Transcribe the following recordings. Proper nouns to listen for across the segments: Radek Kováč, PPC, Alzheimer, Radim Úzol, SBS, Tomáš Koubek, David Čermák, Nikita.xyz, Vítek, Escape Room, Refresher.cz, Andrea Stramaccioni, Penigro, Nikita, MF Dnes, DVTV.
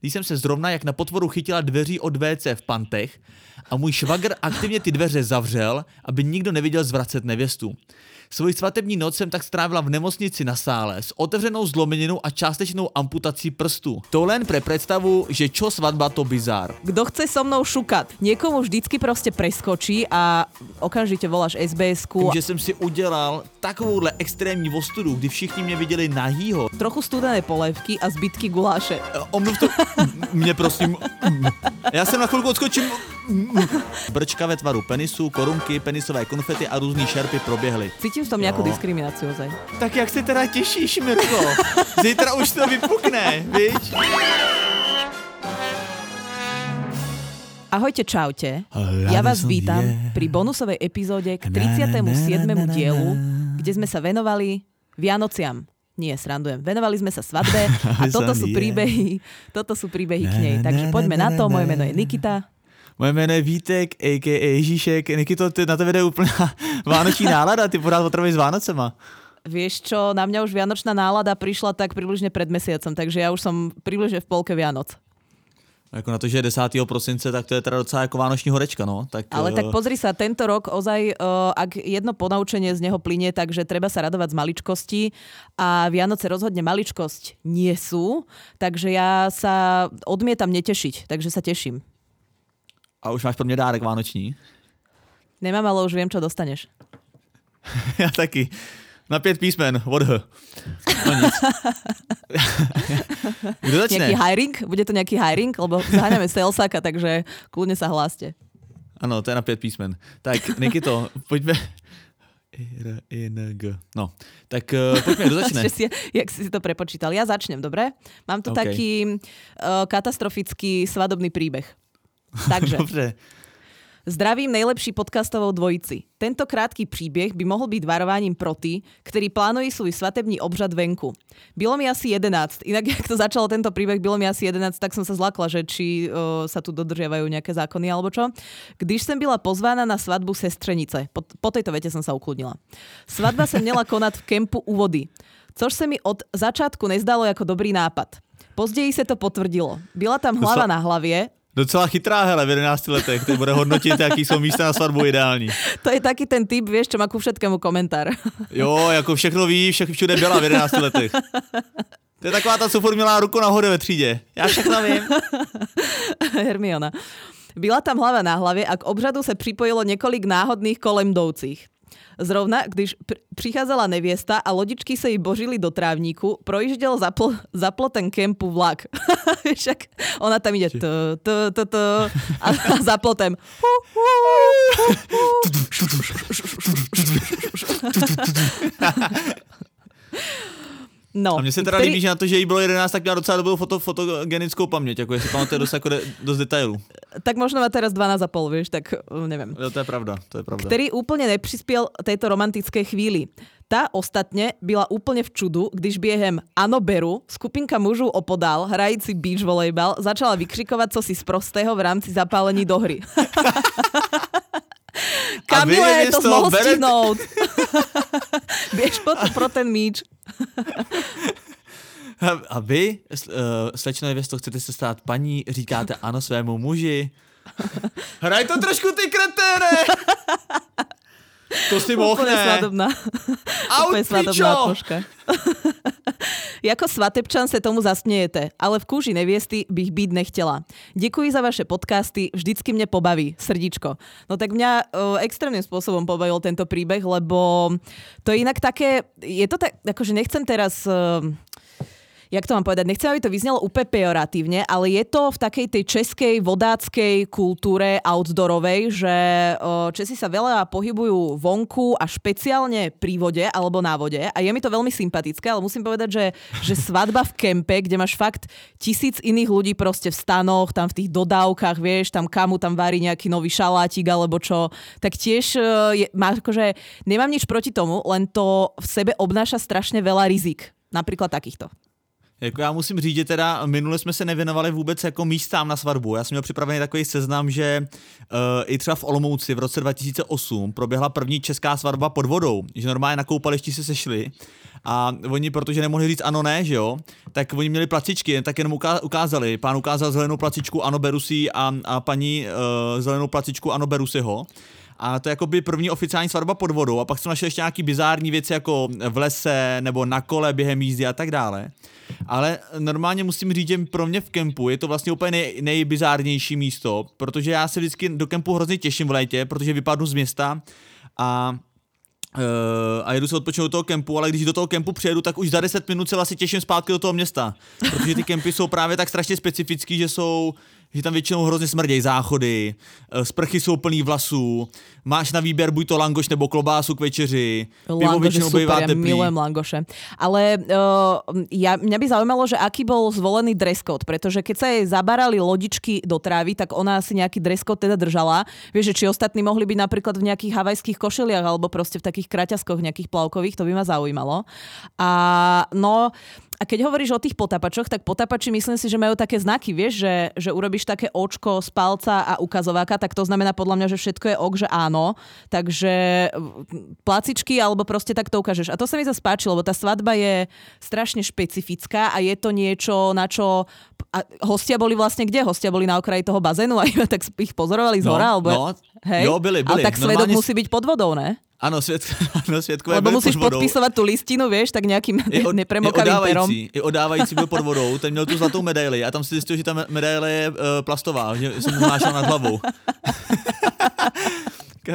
když jsem se zrovna jak na potvoru chytila dveří od WC v pantech a můj švagr aktivně ty dveře zavřel, aby nikdo neviděl zvracet nevěstu. Svoji svatební noc jsem tak strávila v nemocnici na sále s otevřenou zlomeninou a částečnou amputací prstu. Tohle jen pre predstavu, že čo svatba to bizár. Kdo chce so mnou šukat? Někomu vždycky prostě preskočí a okamžitě voláš SBS-ku. Že jsem si udělal takovouhle extrémní ostudu, kdy všichni mě viděli nahýho. Trochu studené polévky a zbytky guláše. Omluv to, mě prosím. Já jsem na chvilku odskočím. Brčka ve tvaru penisu, korunky, penisové konfety a různý šerpy proběhly. Cítím v tom nějakou diskriminaci, ozaj. Tak jak se teda těšíš, Mirko? Zítra už to vypukne, viď? Ahojte, čaute. Ja vás vítam pri bonusovej epizóde k 37. dielu, kde sme sa venovali Vianociam. Nie, srandujem. Venovali sme sa svadbe a toto sú príbehy k nej. Takže poďme na to. Moje meno je Nikita. Moje jméno je Vítek, a.k.a. Ježíšek. Nikito, ty na to vede úplná vánoční nálada, ty pořád otravíš s Vánocema. Vieš čo, na mňa už vianočná nálada prišla tak približne pred mesiacom, takže ja už som približne v polke Vianoc. Jako na to, že je 10. prosince, tak to je teda docela jako vánoční horečka, no. Tak, ale tak pozri sa, tento rok ozaj, ak jedno ponaučenie z neho plynie, takže treba sa radovať z maličkosti a Vianoce rozhodne maličkosť nie sú, takže ja sa odmietam netešiť, takže sa teším. A už máš pro mě dárek vánoční? Nemám, ale už vím, co dostaneš. Já taky. Na 5 písmen, od H. No nic. Kdo začne? Nějaký hiring? Bude to nějaký hiring? Lebo zaháňame salesaka, takže kludně se hláste. Ano, to je na 5 písmen. Tak, Nikito, pojďme... I-R-I-N-G. No, tak pojďme, kdo začne? Jak jsi to prepočítal? Já začnem, dobré? Mám tu taký katastrofický svadobný príbeh. Takže, dobre. Zdravím nejlepší podcastovou dvojici. Tento krátký příběh by mohl být varovaním pro ty, kteří plánují svůj svatební obřad venku. Bylo mi asi 11, inak jak to začalo tento příběh, bylo mi asi 11, tak jsem se zlakla, že či sa tu dodržiavajú nějaké zákony alebo čo. Když jsem byla pozvána na svadbu sestřenice, po této větě jsem se ukludnila. Svadba se měla konat v kempu u vody, což se mi od začátku nezdalo jako dobrý nápad. Později se to potvrdilo. Byla tam hlava na hlavě. Docela chytrá, hele, v 11 letech, teď bude hodnotit, jaký jsou místa na svatbu ideální. To je taky ten typ, vieš, čo má ku všetkému komentár. Jo, jako všechno ví, všude byla v 11 letech. To je taková ta, co furt měla ruku nahoře ve třídě. Já všechno vím. Hermiona. Byla tam hlava na hlavě a k obřadu se připojilo několik náhodných kolemdoucích. Zrovna, když přicházela nevěsta a lodičky se jí bořily do trávníku, projížděl zaploten kempu vlak. Však ona tam jde a zaplotem. No, a mně se teda líbí, že na to, že jí bylo 11, tak měla docela dobrou fotogenickou paměť, jako jestli pamatuje dost detailů. Tak možná má teraz 12,5, víš, tak nevím. Jo, to je pravda. Který úplně nepřispěl této romantické chvíli. Ta ostatně byla úplně v čudu, když během Ano beru skupinka mužů opodál, hrající beach volejbal, začala vykřikovat cosi z prostého v rámci zapálení do hry. Kamile, to mohl stihnout. Běž pro ten míč. A vy, slečno nevěsto, chcete se stát paní, říkáte ano svému muži. Hraj to trošku, ty kretére! To si mohl, ne? Úplně svadobná troška. Jako svatebčan se tomu zasmějete, ale v kůži nevěsty bych být nechtěla. Děkuji za vaše podcasty, vždycky mě pobaví, srdíčko. No tak mě extrémním způsobem pobavil tento příběh, lebo to je jinak také, je to tak, jakože nechcem teraz... Jak to mám povedať? Nechcem, aby to vyznelo úplne pejoratívne, ale je to v takej tej českej vodáckej kultúre outdoorovej, že Česi sa veľa pohybujú vonku a špeciálne pri vode alebo na vode. A je mi to veľmi sympatické, ale musím povedať, že svadba v kempe, kde máš fakt 1000 iných ľudí proste v stanoch, tam v tých dodávkach, vieš, tam kamu tam varí nejaký nový šalátik alebo čo, tak tiež má akože, nemám nič proti tomu, len to v sebe obnáša strašne veľa rizik. Napríklad takýchto. Jako já musím říct, že teda minule jsme se nevěnovali vůbec jako místám na svatbu. Já jsem měl připravený takový seznam, že i třeba v Olomouci v roce 2008 proběhla první česká svatba pod vodou, že normálně na koupališti se sešli a oni, protože nemohli říct ano ne, že jo, tak oni měli placičky, tak jenom ukázali, pán ukázal zelenou placičku, ano beru si, a paní zelenou placičku, ano beru si ho. A to je jako by první oficiální svatba pod vodou a pak jsem našel ještě nějaký bizární věci jako v lese nebo na kole během jízdy a tak dále. Ale normálně musím říct, že pro mě v kempu je to vlastně úplně nejbizárnější místo, protože já se vždycky do kempu hrozně těším v létě, protože vypadnu z města a jedu se odpočinout do toho kempu, ale když do toho kempu přijedu, tak už za 10 minut se vlastně těším zpátky do toho města, protože ty kempy jsou právě tak strašně specifický, že tam většinou hrozně smrdějí záchody, sprchy jsou plný vlasů, máš na výběr buď to langoš nebo klobásu k večeři, pivo většinou bývá teplý. Ja milujem langoše. Ale mňa by zaujímalo, že aký bol zvolený dress code, pretože keď sa jej zabarali lodičky do trávy, tak ona asi nejaký dress code teda držala. Vieš, že či ostatní mohli byť napríklad v nejakých havajských košeliach alebo proste v takých kraťaskoch nejakých plavkových, to by ma zaujímalo. A keď hovoríš o tých potapačoch, tak potapači myslím si, že majú také znaky, vieš, že urobíš také očko z palca a ukazováka, tak to znamená podľa mňa, že všetko je ok, že áno. Takže placičky alebo proste tak to ukážeš. A to sa mi zase páči, lebo tá svadba je strašne špecifická a je to niečo, na čo... A hostia boli vlastne kde? Hostia boli na okraji toho bazénu a iba tak ich pozorovali zhora? Alebo... No, hej? Jo, byli. Ale tak svedok normálne... musí byť pod vodou, ne? Ano, svědkové byli pod vodou. Lebo musíš podpisovat tu listinu, víš, tak nějakým nepremokavým perom. I odávající byl pod vodou, ten měl tu zlatou medaili a tam si zjistil, že ta medaile je plastová, že jsem mu nášel nad hlavou.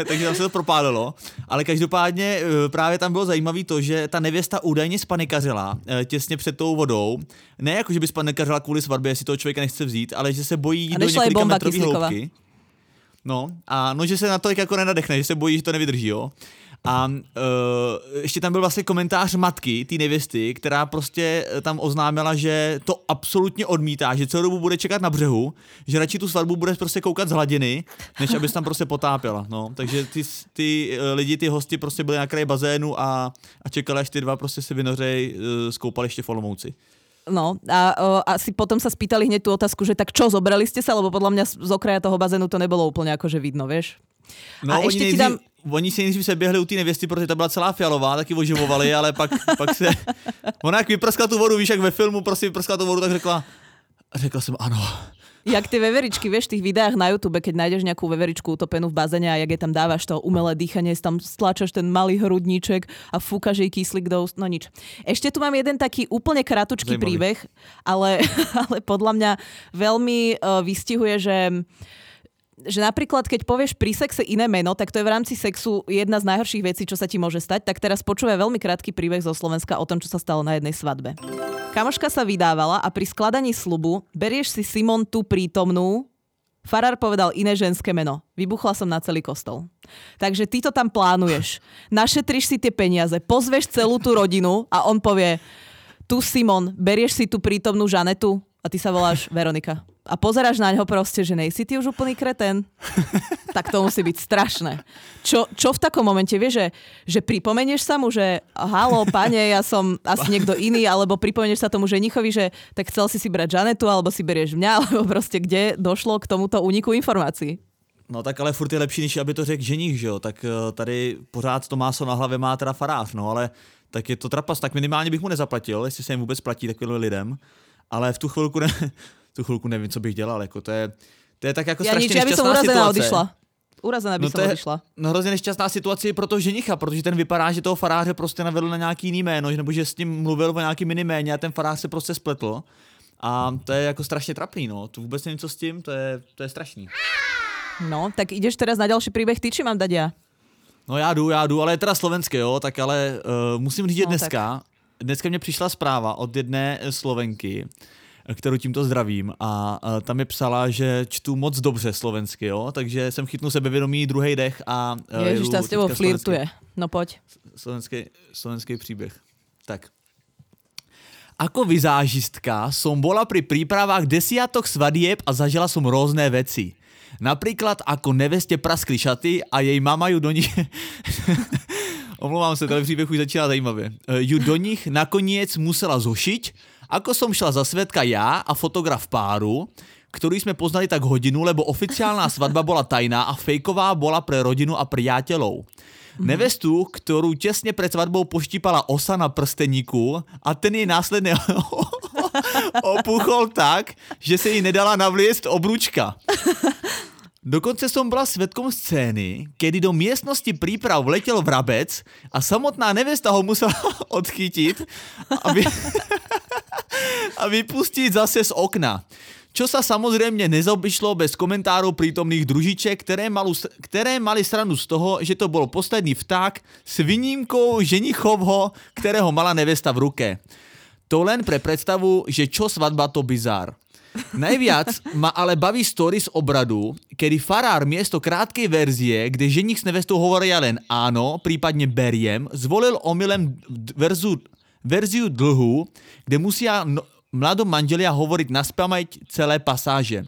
Takže tam se to propádalo, ale každopádně právě tam bylo zajímavé to, že ta nevěsta údajně spanikařila těsně před tou vodou. Ne jako, že by spanikařila kvůli svatbě, jestli toho člověka nechce vzít, ale že se bojí do několika metrových hloubky. No, a no, že se na to jako nenadechne, že se bojí, že to nevydrží, jo. A ještě tam byl vlastně komentář matky, té nevěsty, která prostě tam oznámila, že to absolutně odmítá, že celou dobu bude čekat na břehu, že radši tu svatbu bude prostě koukat z hladiny, než aby se tam prostě potápěla, no. Takže ty lidi, ty hosti prostě byli na kraji bazénu a čekali, až ty dva prostě se vynořejí z koupaliště v Olomouci. No a asi potom sa spýtali hneď tú otázku, že tak čo, zobrali ste sa? Lebo podľa mňa z okraja toho bazénu to nebolo úplne akože vidno, vieš? No, a ešte ti dám... Oni se nejdřív se běhli u té nevěsty, protože ta byla celá fialová, taky oživovali, ale pak se... Ona jak vyprskla tu vodu, víš, jak ve filmu, prostě vyprskla tu vodu, tak řekla... Řekla jsem ano. Jak ty veveričky, vieš, v tých videách na YouTube, keď nájdeš nejakú veveričku utopenú v bazéne a jak je tam dávaš to umelé dýchanie, tam stlačaš ten malý hrudníček a fúkaš jej kyslík do úst, no nič. Ešte tu mám jeden taký úplne kratučký príbeh, ale podľa mňa veľmi vystihuje, že napríklad, keď povieš pri sexe iné meno, tak to je v rámci sexu jedna z najhorších vecí, čo sa ti môže stať. Tak teraz počúvaj veľmi krátky príbeh zo Slovenska o tom, čo sa stalo na jednej svadbe. Kamoška sa vydávala a pri skladaní sľubu berieš si Simon tú prítomnú, farár povedal iné ženské meno. Vybuchla som na celý kostol. Takže ty to tam plánuješ. Našetriš si tie peniaze, pozveš celú tú rodinu a on povie, tu Simon, berieš si tú prítomnú Žanetu a ty sa voláš Veronika. A pozeráš na ňo proste, že nejsi ty už úplný kretén. Tak to musí byť strašné. Čo v takom momente, vieš, že pripomenieš sa mu, že halo, pane, ja som asi niekto iný, alebo pripomenieš sa tomu ženichovi, že tak chcel si brať Žanetu, alebo si berieš mňa, alebo proste kde došlo k tomuto úniku informácií. No tak ale furt je lepší, než aby to řekl ženich, že jo. Tak tady pořád to máslo na hlavě má teda farář, no ale tak je to trapas. Tak minimálně bych mu nezaplatil, jestli se jim vůbec platí takovým lidem. Ale v tu chvilku nevím, co bych dělal, jako to je tak jako strašně nešťastná situace. Urazená by som odišla. No hrozně nešťastná situace pro toho ženicha, protože ten vypadá, že toho faráře prostě navedl na nějaký jiný jméno, nebo že s ním mluvil o nějakým jiným jméně a ten farář se prostě spletl. A to je jako strašně trapný, no. Tu vůbec nevím, co s tím, to je strašný. No, tak ideš teraz na další příběh, ty či mám dať ja? No já jdu, ale je teda slovenské, jo, tak ale musím říct, no, dneska. Tak. Dneska mě přišla zpráva od jedné Slovenky, kterou tímto zdravím, a tam mi psala, že čtu moc dobře slovensky, jo, takže jsem chytnul sebevědomí, druhej dech a... Ježiš, ta s tebou flirtuje. No pojď. Slovenský příběh. Tak. Ako vizážistka som bola pri prípravách desiatok svadieb a zažila som rôzne veci. Napríklad ako neveste praskli šaty a jej mama ju do nich... Omlouvám se, ten příběh už začíná zajímavě. Ju do nich nakonec musela zošit Ako som šla za svedka ja a fotograf páru, ktorý sme poznali tak hodinu, lebo oficiálna svadba bola tajná a fejková bola pre rodinu a priateľov. Nevestu, ktorú tesne pred svadbou poštípala osa na prsteníku a ten jej následne opuchol tak, že se jí nedala navliesť obručka. Dokonce som byla svedkom scény, kedy do miestnosti príprav vletěl vrabec a samotná nevesta ho musela odchytiť a vypustiť zase z okna. Čo sa samozrejme nezobyšlo bez komentárov prítomných družiček, ktoré mali sranu z toho, že to bol posledný vták s výnimkou ženichovho, ktorého mala nevesta v ruke. To len pre predstavu, že čo svadba to bizár. Najviac ma ale baví story z obradu, kedy farár miesto krátkej verzie, kde ženich s nevestou hovoria len áno, prípadne beriem, zvolil omylem verziu dlhú, kde musia... Mladom manželia hovoriť naspamäť celé pasáže.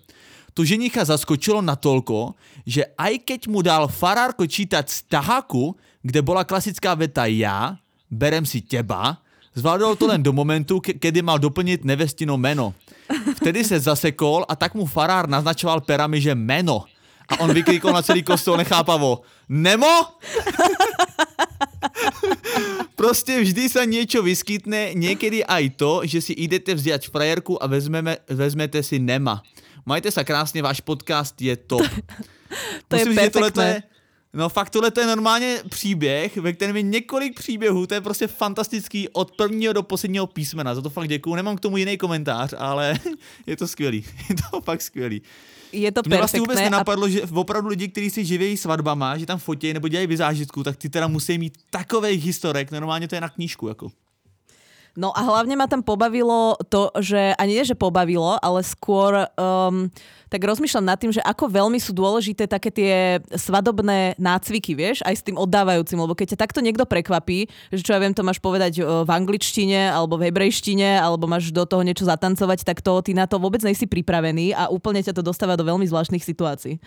To ženicha zaskočilo natoľko, že aj keď mu dal farárko čítať z tahaku, kde bola klasická veta ja, berem si teba, zvládol to len do momentu, kedy mal doplniť nevestino meno. Vtedy se zasekol a tak mu farár naznačoval perami, že meno. A on vykrikol na celý kostol nechápavo, Nemo? Prostě vždy sa niečo vyskytne, niekedy aj to, že si idete vziať frajerku a vezmete si Nema. Majte sa krásne, váš podcast je top. To musím je říct, perfektné. No fakt tohleto je normálně příběh, ve kterém je několik příběhů, to je prostě fantastický od prvního do posledního písmena, za to fakt děkuju, nemám k tomu jiný komentář, ale je to skvělý, je to fakt skvělý. Je to perfektné. Mě vlastně vůbec nenapadlo, že opravdu lidi, kteří si živí svatbama, že tam fotí nebo dělají vyzážitku, tak ty teda musí mít takovej historek, normálně to je na knížku jako. No a hlavne ma tam pobavilo to, že, ani nie, že pobavilo, ale skôr tak rozmýšľam nad tým, že ako veľmi sú dôležité také tie svadobné nácviky, vieš, aj s tým oddávajúcim, lebo keď ťa takto niekto prekvapí, že čo ja viem, to máš povedať v angličtine alebo v hebrejštine, alebo máš do toho niečo zatancovať, tak to, ty na to vôbec nejsi pripravený a úplne ťa to dostáva do veľmi zvláštnych situácií.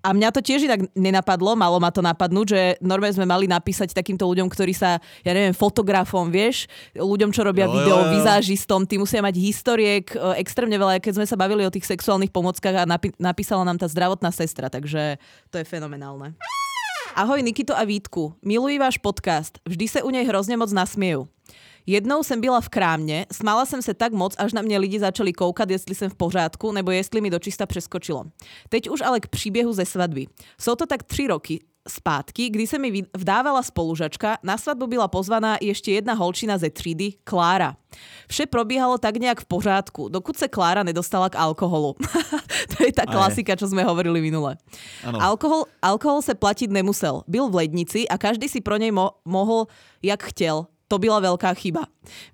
A mňa to tiež inak nenapadlo, malo ma to napadnúť, že normálne sme mali napísať takýmto ľuďom, ktorí sa, ja neviem, fotografom, vieš, ľuďom, čo robia video, vizážistom, tí musia mať historiek extrémne veľa, keď sme sa bavili o tých sexuálnych pomockách a napísala nám tá zdravotná sestra, takže to je fenomenálne. Ahoj Nikito a Vítku, miluji váš podcast, vždy se u nej hrozne moc nasmiejú. Jednou jsem byla v krámě, smála jsem se tak moc, až na mě lidi začali koukat, jestli jsem v pořádku, nebo jestli mi dočista přeskočilo. Teď už ale k příběhu ze svatby. Jsou to tak 3 roky zpátky, kdy se mi vdávala spolužačka, na svatbu byla pozvaná ještě jedna holčina ze třídy, Klára. Vše probíhalo tak nějak v pořádku, dokud se Klára nedostala k alkoholu. To je ta klasika, čo jsme hovorili minule. Alkohol se platit nemusel. Byl v lednici a každý si pro něj mohl, jak chtěl. To byla velká chyba.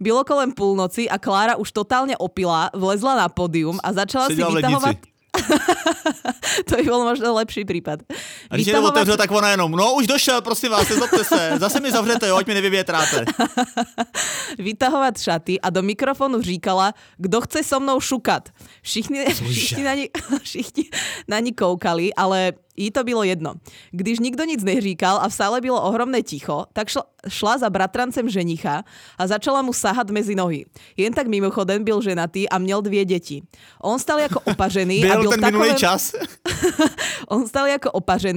Bylo kolem půlnoci a Klára už totálně opila, vlezla na pódium a začala si vytahovat... To by byl možná lepší případ. A když vytahovat... je otevřel, tak ona jenom, no už došel, prosím vás, nezlobte se, zase mi zavřete, jo, ať mi nevyvětráte. Vytahovat šaty a do mikrofonu říkala, kdo chce so mnou šukat. Všichni na ní koukali, ale... Jí to bylo jedno. Když nikdo nic neříkal a v sále bylo ohromné ticho, tak šla za bratrancem ženicha a začala mu sahat mezi nohy. Jen tak mimochodem byl ženatý a měl 2 děti. On stal jako opařený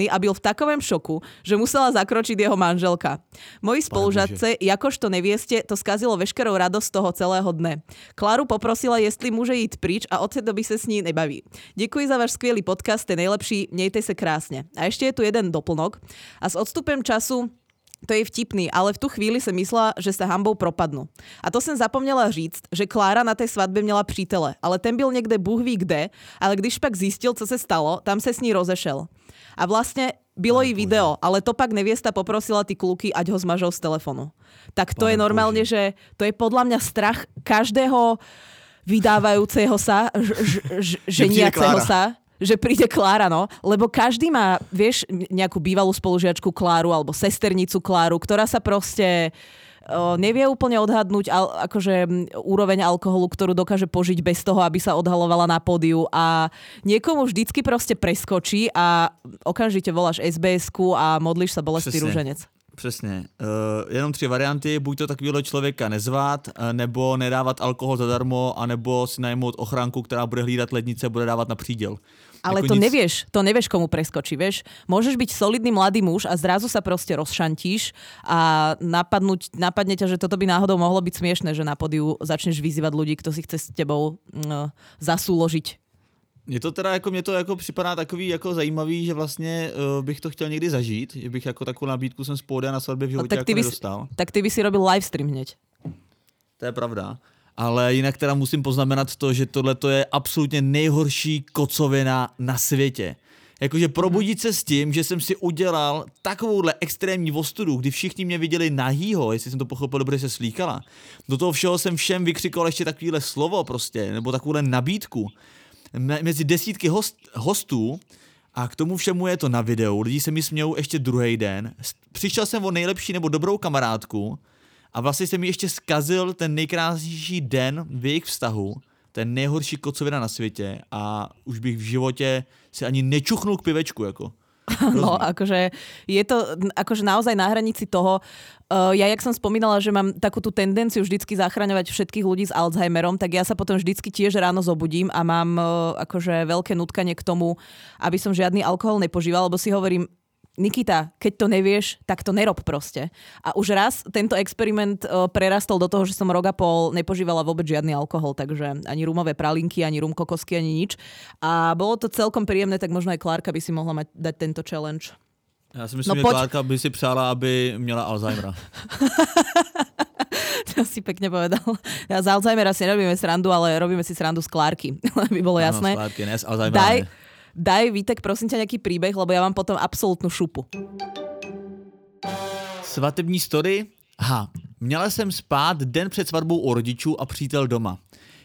a byl v takovém šoku, že musela zakročit jeho manželka. Moji spolužadce, jakožto nevěstě, to skazilo veškerou radost toho celého dne. Kláru poprosila, jestli může jít pryč a od té doby se s ní nebaví. Děkuji za váš skvělý podcast, jste nejlepší, mějte se krásně. A ešte je tu jeden doplnok. A s odstupem času, to je vtipný, ale v tu chvíli jsem myslela, že se hambou propadnu. A to jsem zapomněla říct, že Klára na té svatbě měla přítele, ale ten byl někde bůhví kde, ale když pak zjistil, co se stalo, tam se s ní rozešel. A vlastně bylo i video, ale to pak nevěsta poprosila ty kluky, ať ho zmažou z telefonu. Tak to je normálně, že to je podle mě strach každého vydávajúceho sa, ženiaceho sa. Že príde Klára, no, lebo každý má, vieš, nejakú bývalú spolužiačku Kláru alebo sesternicu Kláru, ktorá sa proste nevie úplne odhadnúť akože úroveň alkoholu, ktorú dokáže požiť bez toho, aby sa odhalovala na pódiu a niekomu vždycky proste preskočí a okamžite voláš SBS-ku a modlíš sa bolesti rúženec. Přesně. Jenom tři varianty, buď to takového člověka nezvat, nebo nedávat alkohol zadarmo, anebo si najmout ochránku, která bude hlídat lednice a bude dávat na příděl. Ale jako to nevieš, komu preskočí, vieš. Môžeš byť solidný mladý muž a zrazu sa proste rozšantíš a napadne ťa, že toto by náhodou mohlo byť smiešné, že na pódiu začneš vyzývať ľudí, kto si chce s tebou zasúložiť. Mně to připadá takový jako zajímavý, že vlastně bych to chtěl někdy zažít, že bych jako takovou nabídku jsem z pódia na svatbě v životě jako nedostal. Tak ty by si robil livestream hneď. To je pravda. Ale jinak teda musím poznamenat to, že tohleto je absolutně nejhorší kocovina na světě. Jakože probudit se s tím, že jsem si udělal takovouhle extrémní ostudu, kdy všichni mě viděli nahýho, jestli jsem to pochopil dobře, se slíkala. Do toho všeho jsem všem vykřikoval ještě takovýhle slovo prostě, nebo takovouhle nabídku. Mezi desítky hostů a k tomu všemu je to na videu. Lidi se mi smějou ještě druhý den. Přišel jsem o nejlepší nebo dobrou kamarádku a vlastně jsem mi ještě zkazil ten nejkrásnější den v jejich vztahu. Ten nejhorší kocovina na světě a už bych v životě si ani nečuchnul k pivečku. Jako. No, akože je to akože naozaj na hranici toho. Ja, jak som spomínala, že mám takú tú tendenciu vždycky zachraňovať všetkých ľudí s Alzheimerom, tak ja sa potom vždycky tiež ráno zobudím a mám akože veľké nutkanie k tomu, aby som žiadny alkohol nepožíval, lebo si hovorím, Nikita, keď to nevieš, tak to nerob proste. A už raz tento experiment prerastol do toho, že som rok a pol nepožívala vôbec žiadny alkohol, takže ani rumové pralinky, ani rum kokosky, ani nič. A bolo to celkom príjemné, tak možno aj Klárka by si mohla mať dať tento challenge. Ja si myslím, že Klárka by si přála, aby měla Alzheimera. To si pekne povedal. Ja z Alzheimera si nerobíme srandu, ale robíme si srandu z Klárky, aby bolo jasné. Áno, z Klárky, ne z Alzheimera. Daj, Vítek, prosím ťa nejaký príbeh, lebo ja mám potom absolútnu šupu. Svatební story? Ha, měla jsem spát den před svatbou u rodičů a přítel doma.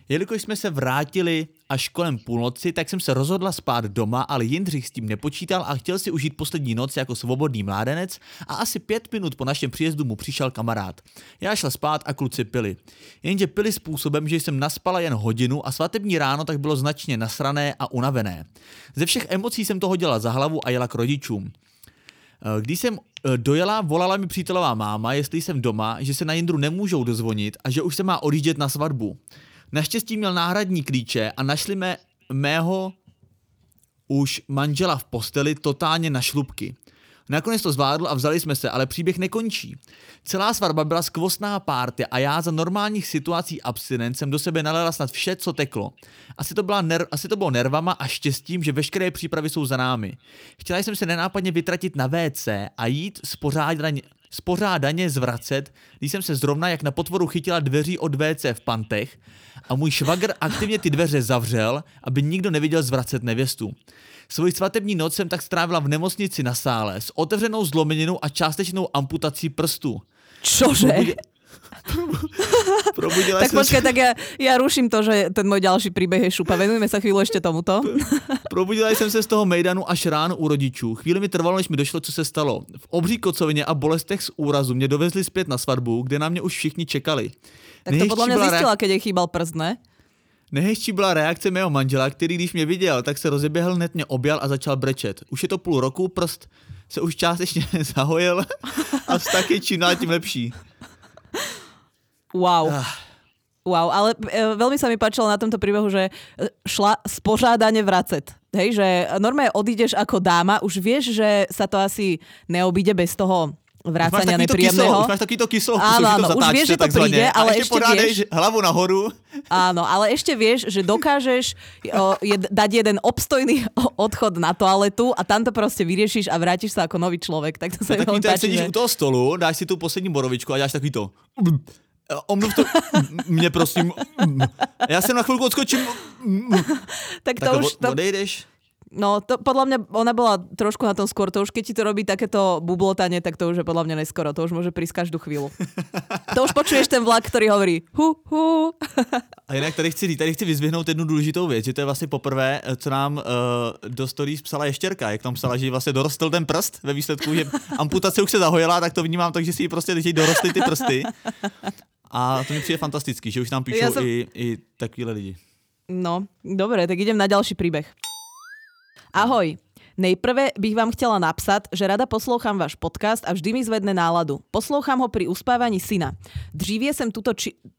Jelikož jsme se vrátili až kolem půlnoci, tak jsem se rozhodla spát doma, ale Jindřich s tím nepočítal a chtěl si užít poslední noc jako svobodný mládenec a asi 5 minut po našem příjezdu mu přišel kamarád. Já šla spát a kluci pili. Jenže pili způsobem, že jsem naspala jen hodinu a svatební ráno tak bylo značně nasrané a unavené. Ze všech emocí jsem to hodila za hlavu a jela k rodičům. Když jsem dojela, volala mi přítelová máma, jestli jsem doma, že se na Jindru nemůžou dozvonit a že už se má odjíždět na svatbu. Naštěstí měl náhradní klíče a našli mého už manžela v posteli totálně na šlubky. Nakonec to zvládl a vzali jsme se, ale příběh nekončí. Celá svatba byla skvostná párty a já za normálních situací abstinence jsem do sebe nalila snad vše, co teklo. Asi to bylo nervama a štěstím, že veškeré přípravy jsou za námi. Chtěla jsem se nenápadně vytratit na WC a jít spořádaně zvracet, když jsem se zrovna jak na potvoru chytila dveří od WC v pantech a můj švagr aktivně ty dveře zavřel, aby nikdo neviděl zvracet nevěstu. Svoji svatební noc jsem tak strávila v nemocnici na sále s otevřenou zlomeninou a částečnou amputací prstu. Čože? Probudila tak počkaj, tak ja ruším to, že ten môj ďalší príbeh je šupa. Venujme sa chvíľu ešte tomuto. Probudila jsem se z toho mejdanu až ráno u rodičů. Chvíli mi trvalo, než mi došlo, co se stalo. V obří kocovině a bolestech z úrazu mě dovezli zpět na svatbu, kde na mě už všichni čekali. Tak to podle mě zjistila, keď je chýbal prst, ne? Nehezčí byla reakce mého manžela, který když mě viděl, tak se rozeběhl, hned mě objal a začal brečet. Už je to půl roku, prst se už částečně zahojil a vztah je čím dál tím lepší. Wow, ale veľmi sa mi páčilo na tomto príbehu, že šla spožádane vracet. Hej, že normálne odídeš ako dáma, už vieš, že sa to asi neobíde bez toho vracania nepríjemného. Už máš takýto kyslou kusu, že to zatáčte. Už vieš, že to príde, ale ešte porádeš hlavu nahoru. Áno, ale ešte vieš, že dokážeš dať jeden obstojný odchod na toaletu a tam to proste vyriešiš a vrátiš sa ako nový človek. Tak to sa mi veľmi páči. Sedíš u toho stolu, dáš si tú poslední borovičku a dáš takýto. Omluv to, mě prosím. Já jsem na chvilku odskočím. Tak to už odejdeš. No, to podľa mňa ona bola trošku na tom skôr, to už keď ti to robí takéto bublotanie, tak to už je podľa mňa neskoro, to už môže prísť každú chvíľu. To už počuješ ten vlak, ktorý hovorí hu. A jinak tady chci vyzvihnout jednu důležitou věc, že to je vlastně poprvé, co nám do stories psala ještěrka, jak tam psala, že vlastně dorostl ten prst ve výsledku, že amputace už se zahojela, tak to vnímám tak, že si prostě dorostly ty prsty. A to mi přijde fantastický, že už nám píšou i takovýhle lidi. No, dobre, tak idem na ďalší príbeh. Ahoj, Nejprve bych vám chtěla napsat, že rada poslouchám váš podcast a vždy mi zvedne náladu. Poslouchám ho pri uspávaní syna. Dříve jsem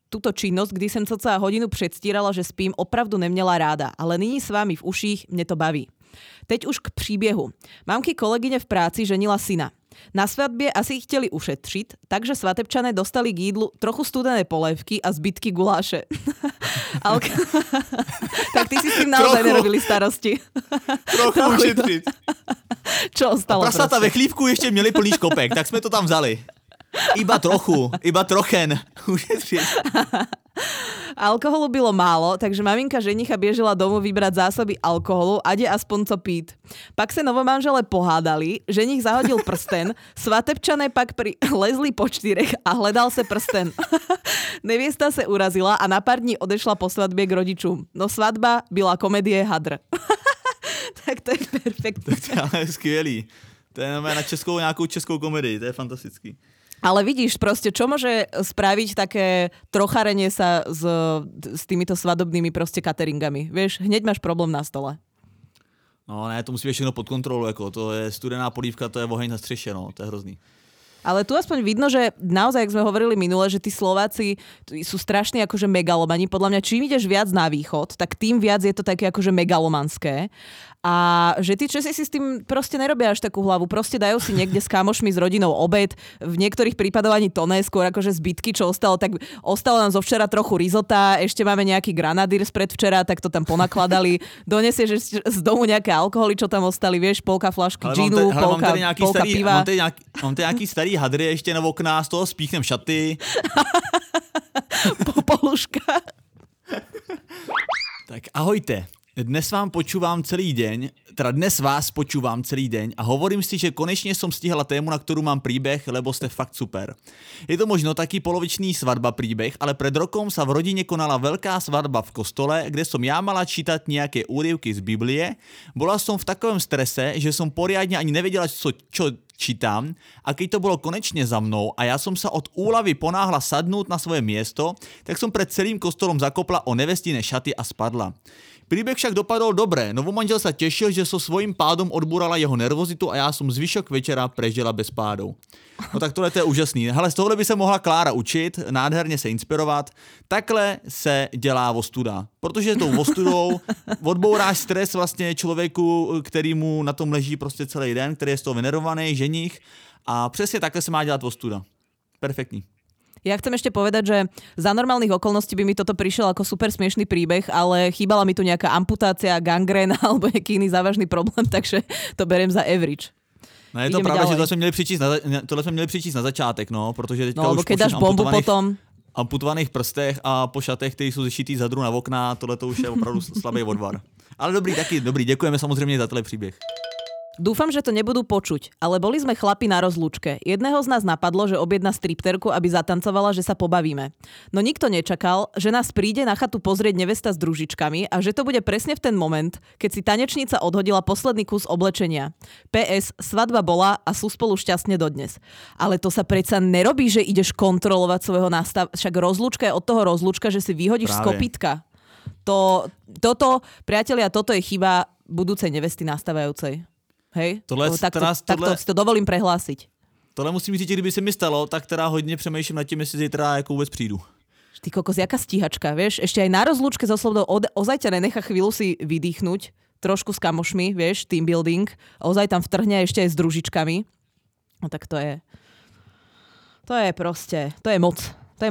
tuto činnost, kdy jsem cca hodinu předstírala, že spím, opravdu neměla ráda, ale nyní s vámi v uších mě to baví. Teď už k příběhu. Mamky kolegyně v práci ženila syna. Na svatbě asi chtěli ušetřit, takže svatebčané dostali k jídlu trochu studené polévky a zbytky guláše. Tak ty si s tím naozaj nerobili starosti. Trochu ušetřit. Čo ostalo? A prasata ve chlívku ještě měli plný škopek, tak jsme to tam vzali. Iba trochen. Ušetřit. Alkoholu bylo málo, takže maminka ženicha běžela domů vybrat zásoby alkoholu, ať je aspoň co pít. Pak se novomanželé pohádali, ženich zahodil prsten, svatebčané pak lezli po čtyrech a hledal se prsten. Nevěsta se urazila a na pár dní odešla po svatbě k rodičům. No svatba byla komedie hadr. Tak to je perfektní. To je skvělý. To je na nějakou českou komedii, to je fantastický. Ale vidíš prostě, čo môže spraviť také trocharenie sa s týmito svadobnými prostě cateringami. Vieš, hneď máš problém na stole. No ne, to musí byť všechno pod kontrolu, jako to je studená polívka, to je oheň na střeše, no, to je hrozný. Ale tu aspoň vidno, že naozaj, jak sme hovorili minule, že tí Slováci sú strašní akože megalomani. Podľa mňa, čím ideš viac na východ, tak tým viac je to také akože megalomanské. A že tí Česi si s tým proste nerobia až takú hlavu. Proste dajú si niekde s kamošmi, s rodinou obed. V niektorých prípadoch ani to ne, skôr akože zbytky, čo ostalo. Tak ostalo nám zo včera trochu rizota, ešte máme nejaký granadír spred včera, tak to tam ponakladali. Donesieš z domu nejaké alkoholy, čo tam ostali, vieš, polka flašky džinu, polka piva. Mám tady nějaký starý hadry ještě na okna, z toho spíchnem šaty. Popoluška. Tak ahojte. Dnes vás počúvam celý deň a hovorím si, že konečne som stihla tému, na ktorú mám príbeh, lebo ste fakt super. Je to možno taký polovičný svadba príbeh, ale pred rokom sa v rodine konala veľká svadba v kostole, kde som ja mala čítať nejaké úryvky z Biblie. Bola som v takovém strese, že som poriadne ani nevedela, čo čítam, a keď to bolo konečne za mnou a ja som sa od úlavy ponáhla sadnúť na svoje miesto, tak som pred celým kostolom zakopla o nevestine šaty a spadla. Príbeh však dopadol dobré, novomanžel sa tešil, že so svojím pádom odbúrala jeho nervozitu a já som zvyšok večera prežila bez pádou. No tak tohle to je úžasný. Hele, z tohohle by se mohla Klára učit, nádherně se inspirovat. Takhle se dělá ostuda. Protože tou ostudou odbouráš stres vlastně člověku, který mu na tom leží prostě celý den, který je z toho venerovaný, ženich, a přesně takhle se má dělat ostuda. Perfektní. Ja chcem ešte povedať, že za normálnych okolností by mi toto prišiel ako super smiešný príbeh, ale chýbala mi tu nejaká amputácia, gangréna alebo nejaký iný závažný problém, takže to beriem za average. No je to pravda, že tohle sme měli přičíst na začátek, no, protože teďka už keď dáš bombu potom amputovaných prstech a po šatech, ktorí sú zešitý zadru na okna, tohle to už je opravdu slabý odvar. Ale dobrý, děkujeme samozřejmě za tenhle příběh. Dúfam, že to nebudú počuť, ale boli sme chlapi na rozlúčke. Jedného z nás napadlo, že objedná stripterku, aby zatancovala, že sa pobavíme. No nikto nečakal, že nás príde na chatu pozrieť nevesta s družičkami a že to bude presne v ten moment, keď si tanečnica odhodila posledný kus oblečenia. PS, svadba bola a sú spolu šťastne dodnes. Ale to sa predsa nerobí, že ideš kontrolovať svojho nástavu. Však rozlúčka je od toho rozlúčka, že si vyhodíš práve z kopytka. Toto, priatelia, toto je chyba budúcej nevesty nastávajúcej. Hej, tak si to dovolím prehlásit. Tohle musím říct, kdyby se mi stalo, tak teda hodně přemýšlím nad tím, jestli zítra jako vůbec přijdu. Ty kokos, jaká stíhačka, vieš? Ešte aj na rozlúčke so slovnou ozaj ťa nenechá chvíľu si vydýchnuť, trošku s kamošmi, vieš, team building, ozaj tam vtrhne ešte aj s družičkami. No tak to je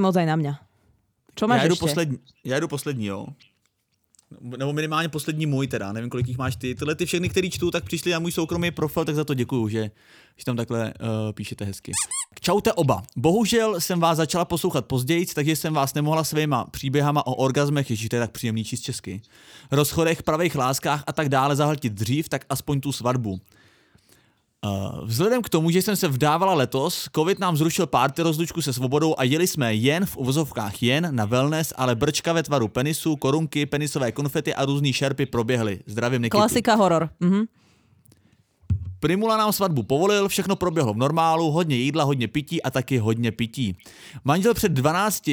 moc aj na mňa. Čo máš ešte? Já jdu poslední, jo. Nebo minimálně poslední můj teda, nevím, kolik jich máš ty. Tyhle ty všechny, který čtu, tak přišli na můj soukromý profil, tak za to děkuju, že tam takhle píšete hezky. Čaute oba. Bohužel jsem vás začala poslouchat později, takže jsem vás nemohla svýma příběhama o orgazmech, ježiš, to je tak příjemný číst česky, rozchodech, pravých láskách a tak dále zahltit dřív, tak aspoň tu svatbu. Vzhledem k tomu, že jsem se vdávala letos, covid nám zrušil párty rozlučku se svobodou a jeli jsme jen v uvozovkách jen na wellness, ale brčka ve tvaru penisu, korunky, penisové konfety a různý šerpy proběhly. Zdravím Nikitu. Klasika horor. Mhm. Primula nám svatbu povolil, všechno proběhlo v normálu, hodně jídla, hodně pití a taky hodně pití. Manžel před 12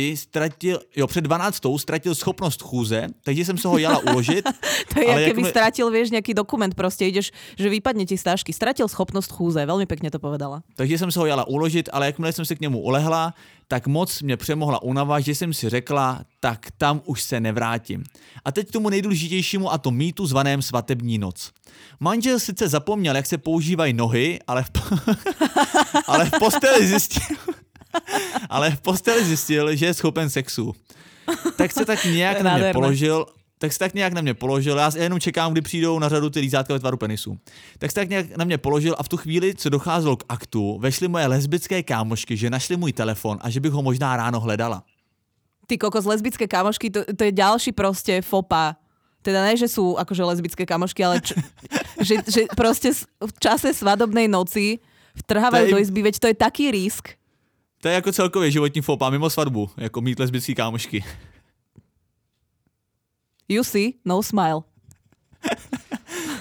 ztratil schopnost chůze, takže jsem se ho jela uložit. To je, ale jak keby ztratil, vieš, nějaký dokument, prostě ideš, že vypadne ti stážky. Ztratil schopnost chůze, velmi pěkně to povedala. Takže jsem se ho jela uložit, ale jakmile jsem se k němu ulehla, tak moc mě přemohla únava, že jsem si řekla, tak tam už se nevrátím. A teď k tomu nejdůležitějšímu a to mýtu zvaném svatební noc. Manžel sice zapomněl, jak se používají nohy, ale v posteli zjistil, že je schopen sexu. Tak se tak nějak na mě položil, já jenom čekám, kdy přijdou na řadu ty lízátka ve tvaru penisu. Tak se tak nějak na mě položil a v tu chvíli, co docházelo k aktu, vešly moje lesbické kámošky, že našli můj telefon a že bych ho možná ráno hledala. Ty kokos, lesbické kámošky, to je další prostě fopa. Teda ne, že sú akože lesbické kamošky, ale že proste v čase svadobnej noci vtrhávajú do izby, veď to je taký risk. To je ako celkově životní fopa mimo svatbu, jako mít lesbické kámošky. You see, no smile.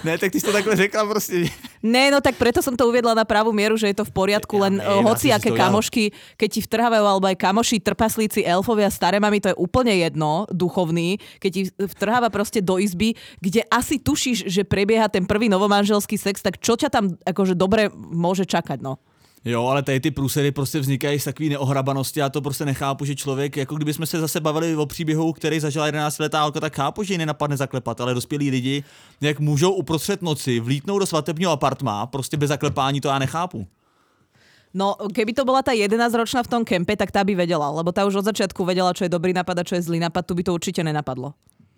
Ne, tak ty jsi to takhle řekla prostě. Ne, no tak preto som to uviedla na pravú mieru, že je to v poriadku, len hociaké kamošky, keď ti vtrhávajú, alebo aj kamoši, trpaslíci, elfovia, staré mami, to je úplne jedno, duchovný, keď ti vtrháva proste do izby, kde asi tušíš, že prebieha ten prvý novomanželský sex, tak čo ťa tam akože dobre môže čakať, no? Jo, ale tady ty průsery prostě vznikají z takové neohrabanosti, já to prostě nechápu, že člověk, jako kdyby jsme se zase bavili o příběhu, který zažila 11letá holka, tak chápu, že ji nenapadne zaklepat, ale dospělí lidi, jak můžou uprostřed noci vlítnout do svatebního apartma, prostě bez zaklepání, to já nechápu. No, keby to bola tá 11-ročná v tom kempe, tak tá by vedela, lebo tá už od začiatku vedela, čo je dobrý nápad a čo je zlý nápad, tu by to určite nenapadlo.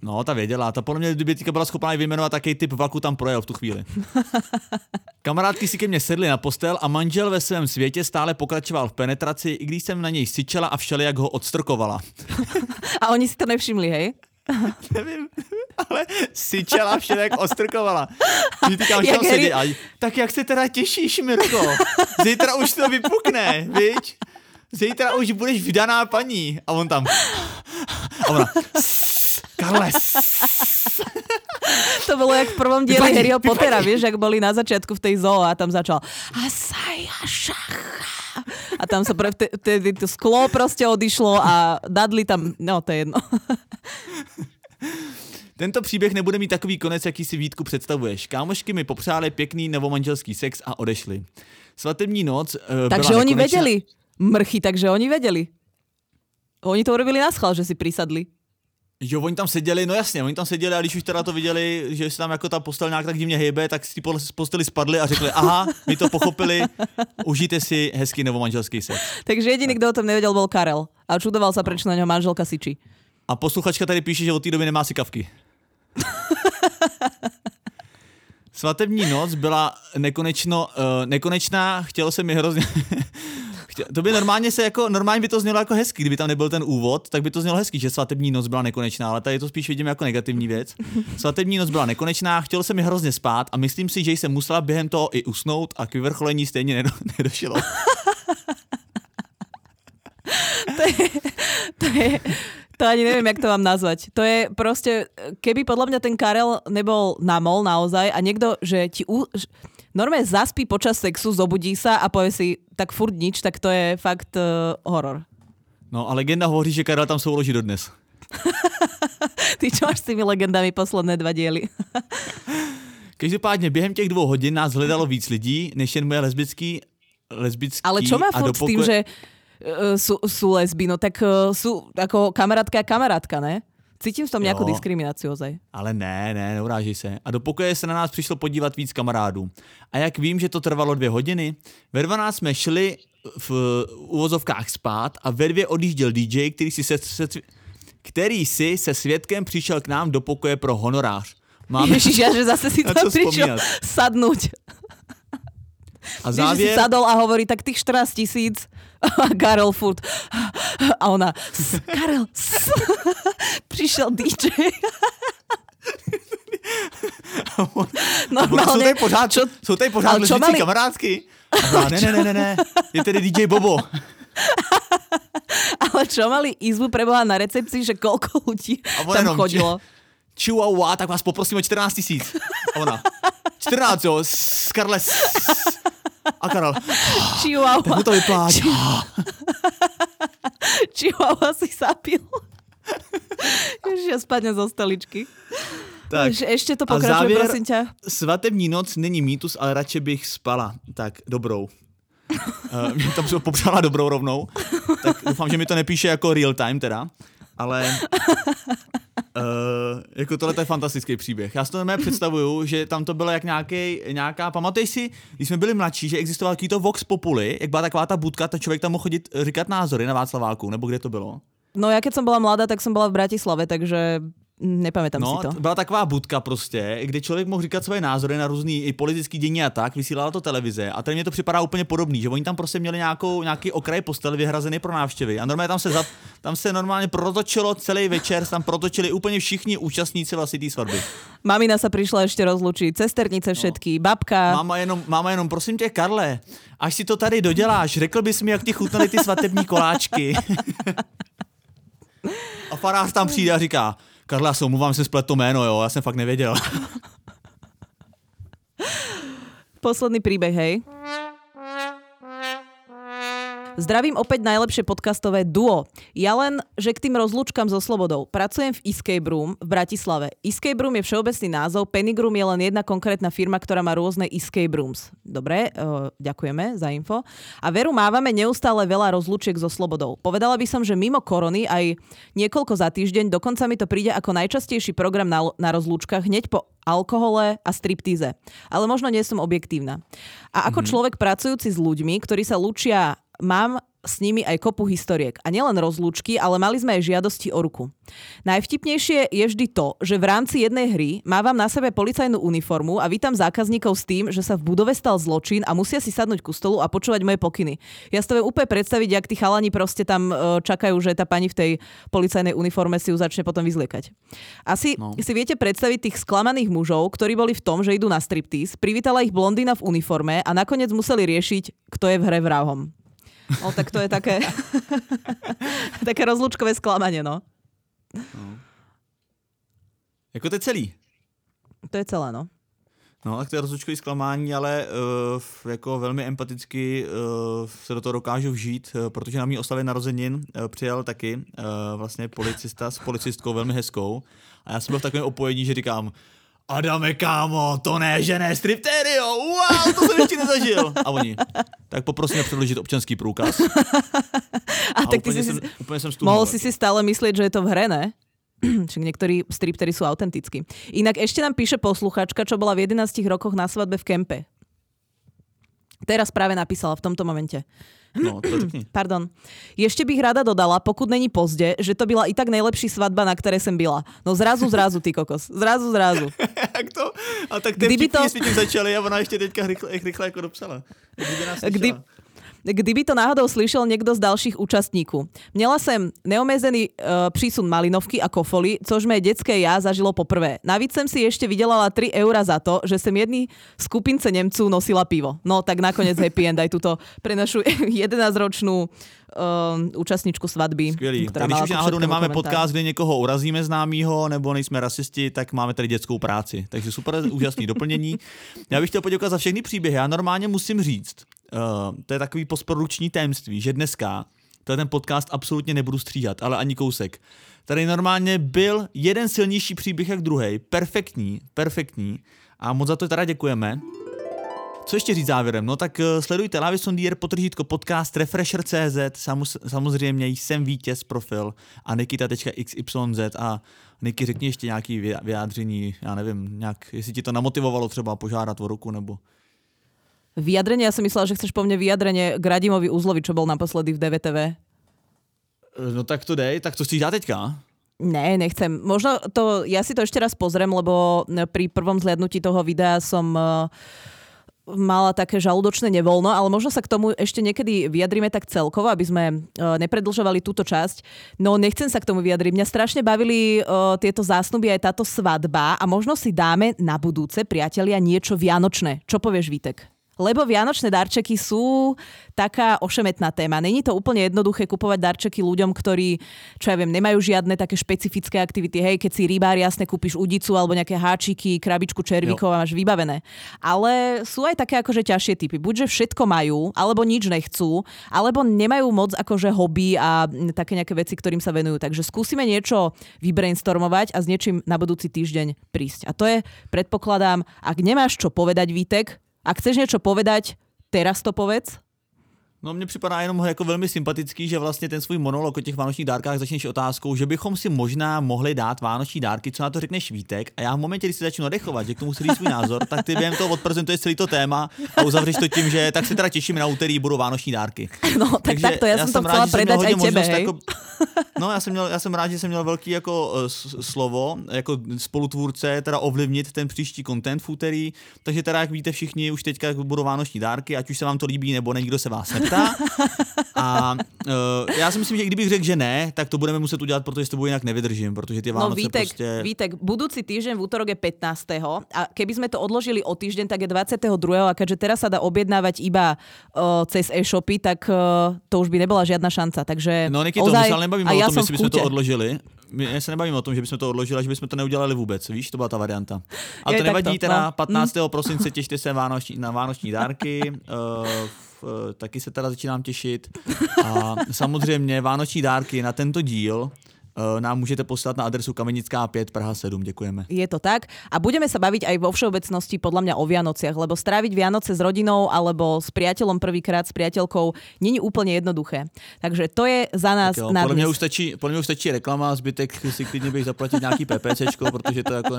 No, tá vedela. Tá podľa mňa, kdyby týka bola schopná vymenovať, taký typ vlaku tam projel v tú chvíli. Kamarádky si ke mne sedli na postel a manžel ve svém světě stále pokračoval v penetraci, i když jsem na něj syčela a všelijak ho odstrkovala. A oni si to nevšimli, hej? Nevím, ale syčela všelijak odstrkovala. Jak Harry... Tak jak se teda těšíš, Mirko? Zítra už to vypukne, viď? Zítra už budeš vydaná paní. A on tam... A ona... Karles. To bolo jak v prvom dieli Harryho Pottera, vieš, jak boli na začiatku v tej zoo a tam začal a tam sa to sklo proste odišlo a dadli tam, no to je jedno. Tento příběh nebude mít takový konec, jaký si, Vítku, představuješ. Kámošky mi popřáli pěkný novomanželský sex a odešli. Svatební noc takže oni vedeli, mrchy, takže oni vedeli. Oni to urobili naschvál, že si prisadli. Jo, oni tam seděli, no jasně, oni tam seděli a když už teda to viděli, že se tam jako ta postel nějak tak divně hejbe, tak si z posteli spadli a řekli, aha, my to pochopili, užijte si hezký novomanželský sex. Takže jediný, kdo o tom nevěděl, byl Karel a čudoval se, proč na něho manželka syčí. A posluchačka tady píše, že od té doby nemá sykavky. Svatební noc byla nekonečná, chtělo se mi hrozně... To by normálně by to znělo jako hezky, kdyby tam nebyl ten úvod, tak by to znělo hezky, že svatební noc byla nekonečná, ale tady to spíš vidím jako negativní věc. Svatební noc byla nekonečná, chtěl jsem mi hrozně spát a myslím si, že jsem musela během toho i usnout a k vyvrcholení stejně nedošlo. To ani neviem, jak to mám nazvať. To je proste, keby podľa mňa ten Karel nebol namol naozaj a niekto, že ti normálne zaspí počas sexu, zobudí sa a povie si, tak furt nič, tak to je fakt horor. No a legenda hovorí, že Karel tam souloží dodnes. Ty čo máš s tými legendami posledné dva diely? Každopádne, během těch 2 hodin nás hledalo víc lidí, než jen moje lesbický ale čo má furt s tým, že... Sú lesby, no tak sú ako kamarátka, ne? Cítim v tom nejakú diskrimináciu ozaj. Ale ne, neurážej se. A do pokoje se na nás přišlo podívat víc kamarádů. A jak vím, že to trvalo 2 hodiny, ve 12 jsme šli v uvozovkách spát a ve 2 odjížděl DJ, který si se svědkem přišel k nám do pokoje pro honorář. Ježiš, ja, že zase si to přišel sadnúť. A závěr... si sadol a hovorí, tak tých 14 000 a Karel furt. A ona, Karel, přišel DJ. Normálne, sú tady pořád ležící kamarádky. Ne, je tedy DJ Bobo. Ale čo mali izbu preboha na recepcii, že koľko ľudí tam chodilo? Chihuahua, tak vás poprosím o 14 000. A ona, 14, jo, Scarlett a Karel. Chihuahua. Tak mu to vypláč. Chihuahua si zapil. Ježiš, spadne zo stoličky. Tak. Ještě to pokračuje, prosím tě. Svatební noc není mýtus, ale radši bych spala. Tak, dobrou. Mě tam se popřála dobrou rovnou. Tak doufám, že mi to nepíše jako real time teda. Ale jako tohle je fantastický příběh. Já si to představuju, že tam to bylo jak nějaká, pamatuješ si, když jsme byli mladší, že existoval takovýto Vox Populi, jak byla taková ta budka, ta člověk tam mohl chodit říkat názory na Václaváku, nebo kde to bylo? No já keď jsem byla mladá, tak jsem byla v Bratislave, takže nepamětám si to. No, byla taková budka prostě, kde člověk mohl říkat svoje názory na různý i politický dění a tak, vysílala to televize. A tady mě to připadá úplně podobný, že oni tam prostě měli nějaký okraj postele vyhrazený pro návštěvy. A normálně tam se normálně protočilo celý večer, tam protočili úplně všichni účastníci vlastně té svatby. Mamina se přišla ještě rozlučit, cesternice všetky, babka. Máma jenom prosím tě, Karle, až si to tady doděláš, řekl bys mi, jak ti chutnaly ty svatební koláčky. A farář tam přijde a říká: Karla, já se omluvám, jsem splet to jméno, jo, já jsem fakt nevěděl. Posledný příběh, hej. Zdravím opäť najlepšie podcastové duo. Ja len, že k tým rozlúčkam so slobodou. Pracujem v Escape Room v Bratislave. Escape Room je všeobecný názov, Penigro je len jedna konkrétna firma, ktorá má rôzne Escape Rooms. Dobre, ďakujeme za info. A veru mávame neustále veľa rozlúčiek so slobodou. Povedala by som, že mimo korony aj niekoľko za týždeň, dokonca mi to príde ako najčastejší program na rozlúčkach hneď po alkohole a striptíze. Ale možno nie som objektívna. A ako človek pracujúci s ľuďmi, ktorí sa lúčia, mám s nimi aj kopu historiek. A nielen rozlúčky, ale mali sme aj žiadosti o ruku. Najvtipnejšie je vždy to, že v rámci jednej hry mávam na sebe policajnú uniformu a vítam zákazníkov s tým, že sa v budove stal zločin a musia si sadnúť ku stolu a počúvať moje pokyny. Ja si to viem úplne predstaviť, jak tí chalani proste tam čakajú, že tá pani v tej policajnej uniforme si ju začne potom vyzliekať. Asi si viete predstaviť tých sklamaných mužov, ktorí boli v tom, že idú na striptease, privítala ich blondína v uniforme a nakoniec museli riešiť, kto je v hre vrahom. No tak to je také také rozlučkové sklamanie, no. Jako to je celý. To je celé, no. No tak to je rozlučkové sklamání, ale jako velmi empaticky se do toho dokážu vžít, protože na mý oslavě narozenin přijel taky vlastně policista s policistkou velmi hezkou a já jsem byl v takovém opojení, že říkám: Adame, kámo, to ne, že ne, striptério, wow, to jsem ještě nezažil. A oni: tak poprosíme předložit občanský průkaz. A tak ty jsi mohl si stále myslet, že je to v hre, ne? Čiže niektorí striptéry sú autentickí. Inak ešte nám píše posluchačka, čo bola v 11 rokoch na svadbe v kempe. Teraz práve napísala v tomto momente. No, to řekni. Pardon. Ještě bych ráda dodala, pokud není pozdě, že to byla i tak nejlepší svatba, na které jsem byla. No zrazu, ty kokos. Zrazu. Jak to? A tak ty všichni s tím začali a ona ještě teďka rychle jako dopsala. Kdyby to náhodou slyšel někdo z dalších účastníků. Měla jsem neomezený přísun malinovky a kofoly, což mé dětské já zažilo poprvé. Navíc jsem si ještě vydělala 3 eura za to, že jsem jedný skupince Němců nosila pivo. No tak nakonec happy end aj tuto pre našu 11-ročnú účastničku svatby. Skvělý. Tak když už náhodou nemáme podcast, kde někoho urazíme známýho, nebo nejsme rasisti, tak máme tady dětskou práci. Takže super, úžasný doplnění. Já bych chtěl poděkovat za všechny příběhy. Já normálně musím říct, to je takový postprodukční tajemství, že dneska ten podcast absolutně nebudu stříhat, ale ani kousek. Tady normálně byl jeden silnější příběh jak druhý, perfektní a moc za to teda děkujeme. Co ještě říct závěrem? No tak sledujte lavesondier_podcast Refresher.cz, samozřejmě jsem vítěz profil a Nikita.xyz a Niky, řekni ještě nějaký vyjádření, já nevím, nějak, jestli ti to namotivovalo třeba požádat o ruku nebo... Vyjadrenie? Ja som myslela, že chceš po mne vyjadrenie k Radimovi Úzlovi, čo bol naposledy v DVTV. No tak to dej, tak to chceš dať teďka? Ne, nechcem. Možno to, ja si to ešte raz pozriem, lebo pri prvom zhliadnutí toho videa som mala také žalúdočné nevoľno, ale možno sa k tomu ešte niekedy vyjadríme tak celkovo, aby sme nepredlžovali túto časť. No nechcem sa k tomu vyjadriť. Mňa strašne bavili tieto zásnuby aj táto svadba a možno si dáme na budúce, priatelia, niečo vianočné. Čo povieš, Vítek? Lebo vianočné darčeky sú taká ošemetná téma. Není to úplne jednoduché kupovať darčeky ľuďom, ktorí, čo ja viem, nemajú žiadne také špecifické aktivity. Hej, keď si rybár, jasne kúpiš udicu alebo nejaké háčiky, krabičku červíkov a máš vybavené. Ale sú aj také akože ťažšie typy. Buďže všetko majú, alebo nič nechcú, alebo nemajú moc akože hobby a také nejaké veci, ktorým sa venujú. Takže skúsime niečo vybrainstormovať a s niečím na budúci týždeň prísť. A to je, predpokladám, ak nemáš čo povedať, Vítek, a chceš něco povedať, teraz to povedz? No, mně připadá jenom jako velmi sympatický, že vlastně ten svůj monolog o těch vánočních dárkách začneš otázkou, že bychom si možná mohli dát vánoční dárky, co na to řekneš Vítek, a já v momentě, kdy si začnu nadechovat, že k tomu slíš svůj názor, tak ty během toho odprezentuješ celý to téma a uzavřeš to tím, že tak se teda těším na úterý, budou vánoční dárky. No, tak to já jsem to chtěla předat i tebe, hej? Jako, no, já jsem rád, že jsem měl velký jako slovo, jako spolutvůrce, teda ovlivnit ten příští content v úterý, takže teda jak víte všichni, už teďka budou vánoční dárky, ať už se vám to líbí nebo ne, nikdo se vás neptá. A já si myslím, že kdybych řekl, že ne, tak to budeme muset udělat, protože s tebou jinak nevydržím, protože ty Vánoce Vítek, prostě... Vítek, budoucí týden v útorok je 15. a keby jsme to odložili o týždeň, tak je 22. a keďže teraz sa dá objednávať iba cez e-shopy, tak to už by nebyla žádná šance. Takže no, Nikito, my se ale nebavíme o tom, jestli bychom to odložili. Já se nebavím o tom, že bychom to odložili, že bychom to neudělali vůbec, víš, to byla ta varianta. Ale to nevadí, teda no. 15. prosince těšte se na vánoční dárky. Taky se teda začínám těšit. A samozřejmě vánoční dárky na tento díl nám můžete poslat na adresu Kamenická 5, Praha 7. Děkujeme. Je to tak. A budeme sa baviť aj vo všeobecnosti podľa mňa o Vianociach, lebo stráviť Vianoce s rodinou alebo s priateľom prvýkrát, s priateľkou není úplne jednoduché. Takže to je za nás jo, na dnes. Podľa mňa už stačí reklama, zbytek si klidně bych zaplatit nějaký PPCčko, protože to jako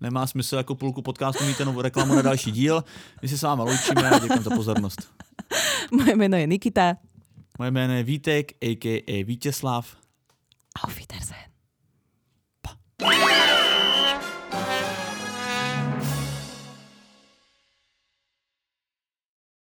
nemá smysl jako půlku podcastu mít novou reklamu na další díl. My se s váma loučíme a děkujeme za pozornost. Moje jméno je Nikita. Moje jméno je Vítek, a.k.a. Vítězslav. Auf Wiedersehen.